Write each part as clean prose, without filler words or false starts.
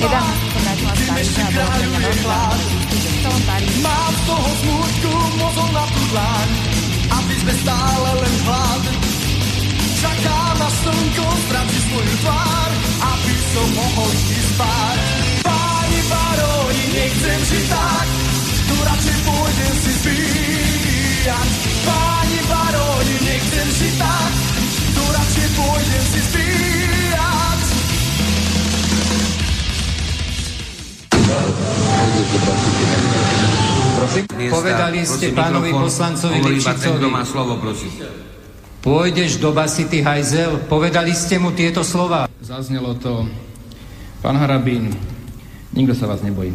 Nedám to na to staršie a bolo pre mňa veľkú lásku, že v celom Paríži. Mám z toho smútku mozol na tú dláň, aby sme stále len hladli. Čakám až slnko stráci svoju tvár, aby som mohol ísť spáť. Páni baroni, nechcem žiť tak, tu radšej pôjdem si zbíjať. Páni baroni, nechcem žiť tak, tu radšej pôjdem si zbíjať. Povedali ste pánovi poslancovi Lipšicovi, pôjdeš do basy, ty hajzel. Povedali ste mu tieto slova. Zaznelo to. Pán Harabín, nikto sa vás nebojí.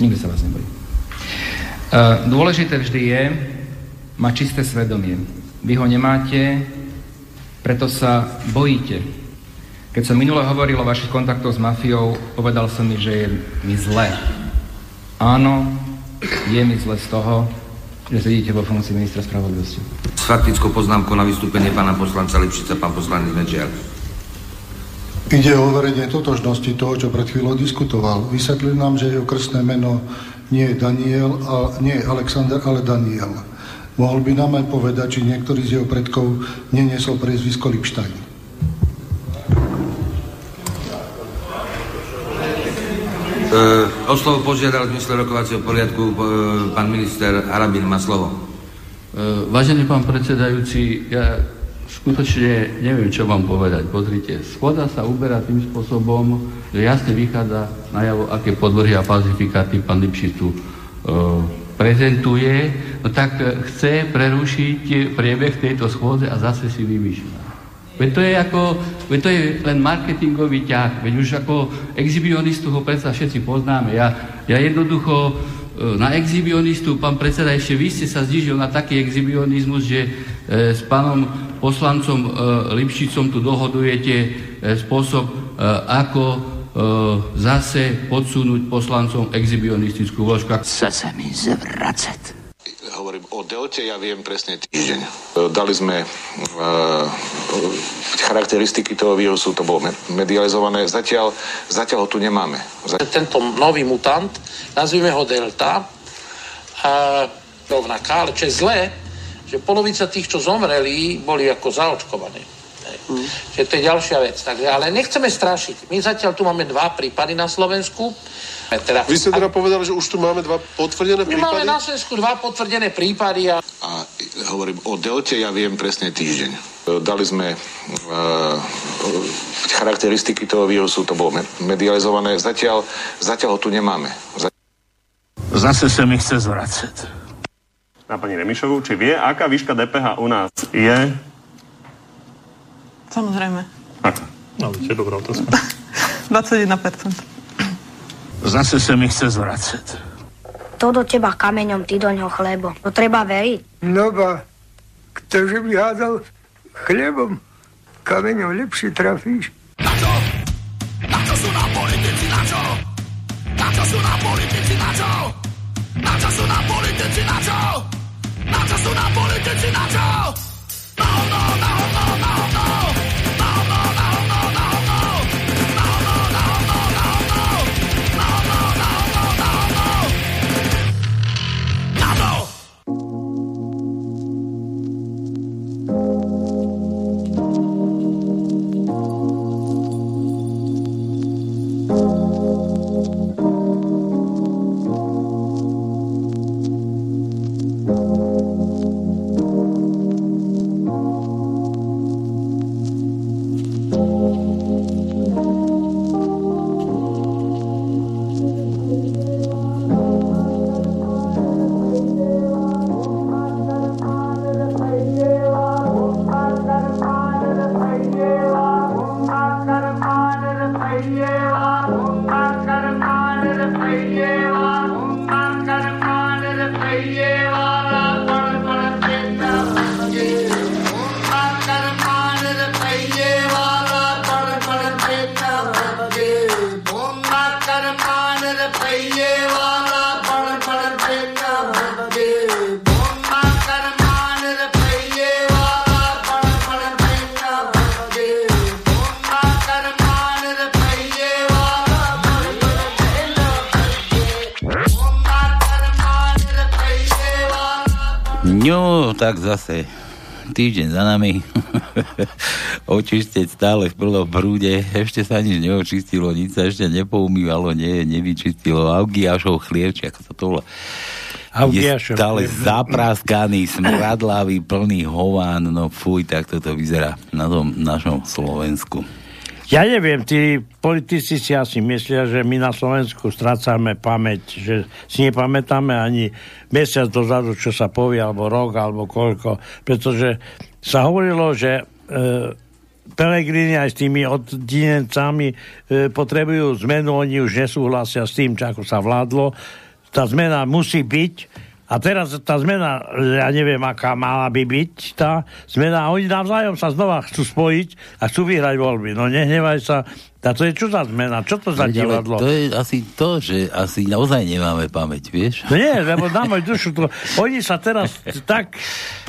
Nikto sa vás nebojí. Dôležité vždy je mať čisté svedomie. Vy ho nemáte, preto sa bojíte. Keď som minule hovoril o vašich kontaktoch s mafiou, povedal som mi, že je mi zle. Áno, je mi zle z toho, že sedíte vo funkcii ministra spravodlivosti. S faktickou poznámkou na vystúpenie pána poslanca Lipšica, pán poslanec Medžiar. Ide o overenie totožnosti toho, čo pred chvíľou diskutoval. Vysvetlil nám, že jeho krstné meno nie je Daniel, a nie je Alexander, ale Daniel. Mohol by nám aj povedať, či niektorý z jeho predkov neniesol priezvisko Lipštajn. O slovo požiadal v zmysle rokovacieho poriadku pán minister Harabín, má slovo. Vážený pán predsedajúci, ja skutočne neviem, čo vám povedať. Pozrite, schôdza sa uberá tým spôsobom, že jasne vychádza najavo, aké podvrhy a falzifikáty pán Lipšic tu prezentuje, no tak chce prerušiť priebeh tejto schôdze a zase si vymýšľa. Veď to je len marketingový ťah, veď už ako exhibionistu ho predsa všetci poznáme. Ja jednoducho na exhibionistu, pán predseda, ešte vy ste sa znížil na taký exhibionizmus, že s pánom poslancom Lipšicom tu dohodujete spôsob, ako zase podsunúť poslancom exhibionistickú vložku. Chce sa mi zvracať. Hovorím o delte, ja viem presne týždeň. Dali sme charakteristiky toho vírusu, to bolo medializované. Zatiaľ ho tu nemáme. Tento nový mutant, nazvime ho delta, rovnaká, ale čo je zlé, že polovica tých, čo zomreli, boli ako zaočkovaní. Čiže to je ďalšia vec. Takže, ale nechceme strašiť. My zatiaľ tu máme 2 prípady na Slovensku. Vy ste teda povedali, že už tu máme 2 potvrdené prípady? My máme na Slovensku 2 potvrdené prípady. A hovorím o delte, ja viem presne týždeň. Dali sme charakteristiky toho vírusu, to bolo medializované. Zatiaľ ho tu nemáme. Zase sa mi chce zvracať. Na pani Remišovú, či vie, aká výška DPH u nás je? Samozrejme. Aká? No, to je dobrá otázka. 21%. Zase sa mi chce zvracať. To do teba kameňom, ty doňho chlebo. To treba veriť. No ba, ktože by hádal chlebom, kameňom lepšie trafíš. Na čo? Na čo sú nám politici, na čo? Na čo sú nám politici, na čo? Na čo sú nám politici, na čo? Na čo sú nám politici, na čo? Na hovno, na hovno, na hovno! No, tak zase týždeň za nami. Očistec stále v plnom prúde. Ešte sa nič neočistilo, nič sa ešte nepoumývalo, nevyčistilo. Augiašov chlierčiak, sa to volá. Je stále zapráskaný, smradlavý, plný hován. No fuj, tak toto vyzerá na tom našom Slovensku. Ja neviem, tí politici si asi myslia, že my na Slovensku strácame pamäť, že si nepamätáme ani mesiac dozadu, čo sa povie, alebo rok, alebo koľko, pretože sa hovorilo, že Pelegrini aj s tými oddinencami potrebujú zmenu, oni už nesúhlasia s tým, čo ako sa vládlo. Tá zmena musí byť. A teraz tá zmena, ja neviem, aká mala by byť tá zmena. Oni navzájom sa znova chcú spojiť a chcú vyhrať voľby. No nehnevaj sa. A to je čo za zmena? Čo to za divadlo? To je asi to, že asi naozaj nemáme pamäť, vieš? No nie, lebo na moju dušu to... Oni sa teraz tak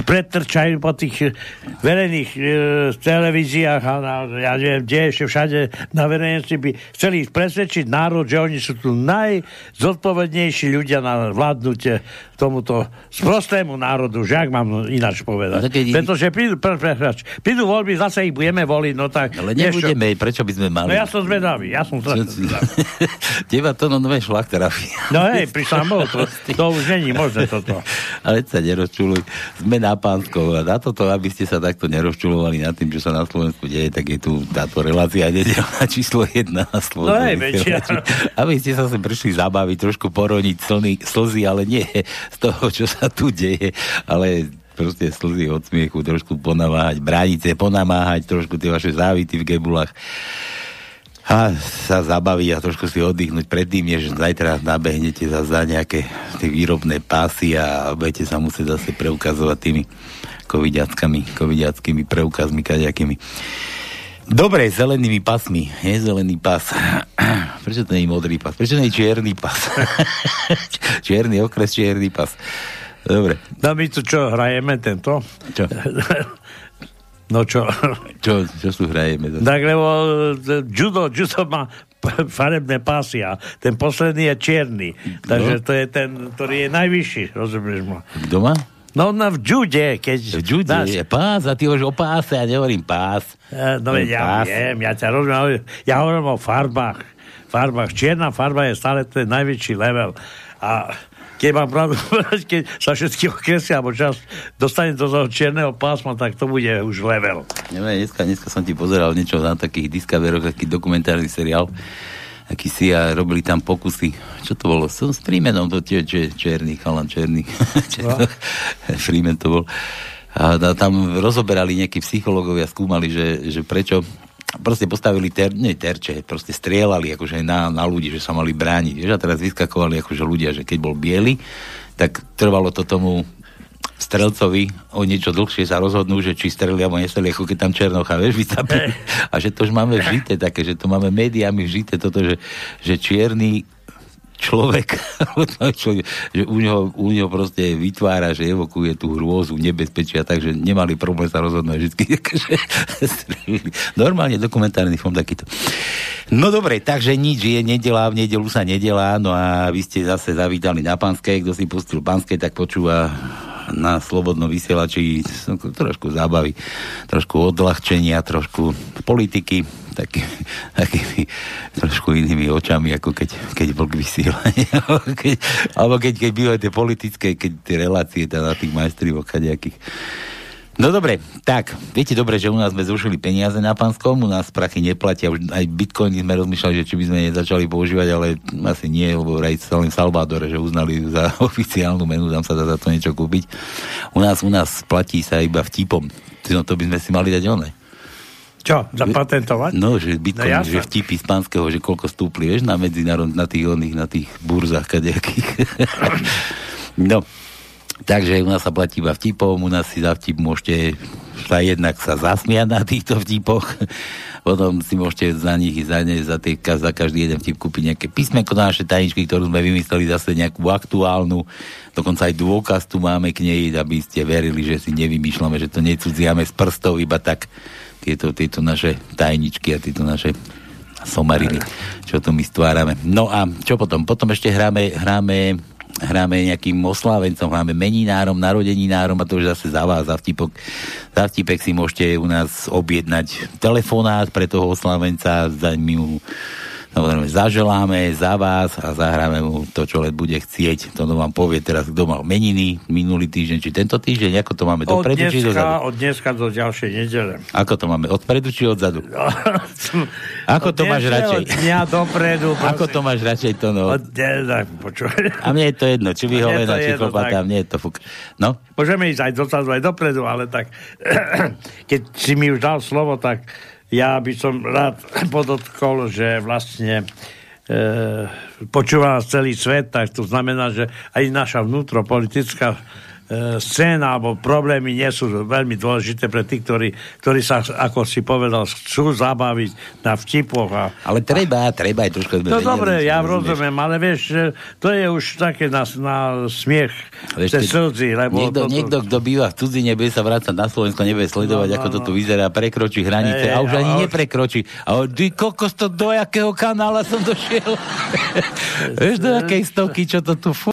pretrčajú po tých verejných televíziách a na, ja neviem, kde ešte všade na verejnosti by chceli presvedčiť národ, že oni sú tu najzodpovednejší ľudia na vládnutie tomuto sprostému národu, že ak mám ináč povedať. Pretože prídu voľby, zase ich budeme voliť, no tak... Ale nebudeme, prečo by sme mali... No ja som zvedavý, Teba to no nové šlak trafí. No hej, prišlo, to už není možné toto. Ale sa nerozčuluj. Sme na pánskom a na toto, aby ste sa takto nerozčulovali nad tým, čo sa na Slovensku deje, tak je tu táto relácia nedeľná číslo 1 na Slovensku. No hej, väčšia. Aby ste sa sem prišli zabaviť, trošku poroniť slzy, ale nie z toho, čo sa tu deje, ale proste slzy od smiechu, trošku ponamáhať bránice, ponamáhať trošku tie vaše závity v gebulách a sa zabaviť a trošku si oddychnúť predtým, než zajtra nabehnete za nejaké tie výrobné pásy a budete sa musieť zase preukazovať tými covidiackými preukazmi kaďakými. Dobre, zelenými pasmi. Je zelený pas. Prečo to nie je modrý pas? Prečo to nie je čierny pas? Čierny okres, čierny pas. Dobre. No my tu čo, hrajeme tento? Čo? No čo? Čo tu hrajeme? Tak lebo judo má farebné pasy a ten posledný je čierny. Takže to je ten, ktorý je najvyšší. Rozumieš ma? Kto má? No na v jude, keď... V jude je pás a ty hovoríš o páse, ja nehovorím pás. No ja viem, ja ťa rozumiem, ja hovorím o farbách. Čierna farba je stále ten najväčší level. A keď mám pravdu, keď sa všetky okresy alebo čas dostane do toho čierneho pásma, tak to bude už level. Neviem, dneska som ti pozeral niečo na takých Discoveroch, taký dokumentárny seriál, aký si a robili tam pokusy. Čo to bolo? Som s Freemanom, to tiež Černý. Freeman to bol. A tam rozoberali nejakí psychológovia, skúmali, že prečo. Proste postavili terče, proste strieľali akože na ľudí, že sa mali brániť. Vieš? A teraz vyskakovali akože ľudia, že keď bol biely, tak trvalo to tomu strelcovi o niečo dlhšie sa rozhodnú, že či streli alebo nestreli, ako keď tam Černocha, vieš, vytapí. A že to už máme vžité také, že to máme médiami vžité toto, že čierny človek, že u neho proste vytvára, že evokuje tú hrôzu, nebezpečia, takže nemali problém sa rozhodnúť vždy. Normálne dokumentárny film takýto. No dobre, takže nič je nedelá, v nedelu sa nedelá, no a vy ste zase zavítali na Panské, kto si pustil Panské, tak počúva na slobodnom vysielači trošku zábavy, trošku odľahčenia, trošku politiky, takými trošku inými očami, ako keď bol k vysielaniu. Alebo keď bývajú tie politické, keď tie relácie na tých majstrivok a nejakých. No dobre, tak, viete dobre, že u nás sme zrušili peniaze na Panskom, u nás prachy neplatia, už aj bitcoiny sme rozmýšľali, že či by sme nezačali používať, ale asi nie, lebo aj v Salvadore, že uznali za oficiálnu menu, tam sa dá za to niečo kúpiť. U nás platí sa iba vtipom, no to by sme si mali dať oné. Čo? Zapatentovať? No, že bitcoin, no, že vtipy z Panského, že koľko stúpli, vieš, na medzinárodných, na tých burzách kadejakých. No. Takže u nás sa platí iba vtipom, u nás si za vtip môžete sa jednak sa zasmiať na týchto vtipoch, potom si môžete za nich i za každý jeden vtip kúpiť nejaké písmenko na naše tajničky, ktorú sme vymysleli, zase nejakú aktuálnu, dokonca aj dôkaz tu máme k nej, aby ste verili, že si nevymýšľame, že to necudziame z prstov iba tak tieto naše tajničky a tieto naše somariny, čo tu my stvárame. No a čo potom? Potom ešte hráme hráme nejakým oslávencom, hráme meninárom, narodeninárom a to už zase za vás, za vtipek si môžete u nás objednať telefonát pre toho oslávenca, my mu zaželáme za vás a zahráme mu to, čo len bude chcieť. To vám povie teraz, kto mal meniny minulý týždeň, či tento týždeň, ako to máme dopredu, či dozadu. Od dneska do ďalšej nedele. Ako to máme, odpredu, či odzadu? No, ako to máš radšej? Od dňa dopredu. Prosím. Ako to máš radšej, to no? A mne je to jedno, či vyhovená, je či chlopatá, mne je to fuk. No? Môžeme ísť aj dozadu, aj dopredu, ale tak, keď si mi už dal slovo, tak ja by som rád podotkol, že vlastne počúva nás celý svet, tak to znamená, že aj naša vnútropolitická scéna alebo problémy nie sú veľmi dôležité pre tých, ktorí sa, ako si povedal, chcú zabaviť na vtipoch. Ale treba aj trošku... No dobre, ja rozumiem, ale vieš, že to je už také na smiech tej slzy. Niekto, kto býva v cudzine, bude sa vrácať na Slovensko, nebude sledovať, ako to tu vyzerá, prekročí hranice a už ani neprekročí. A ty kokos, to do jakého kanála som došiel? Vieš, do jakej stovky, čo to tu...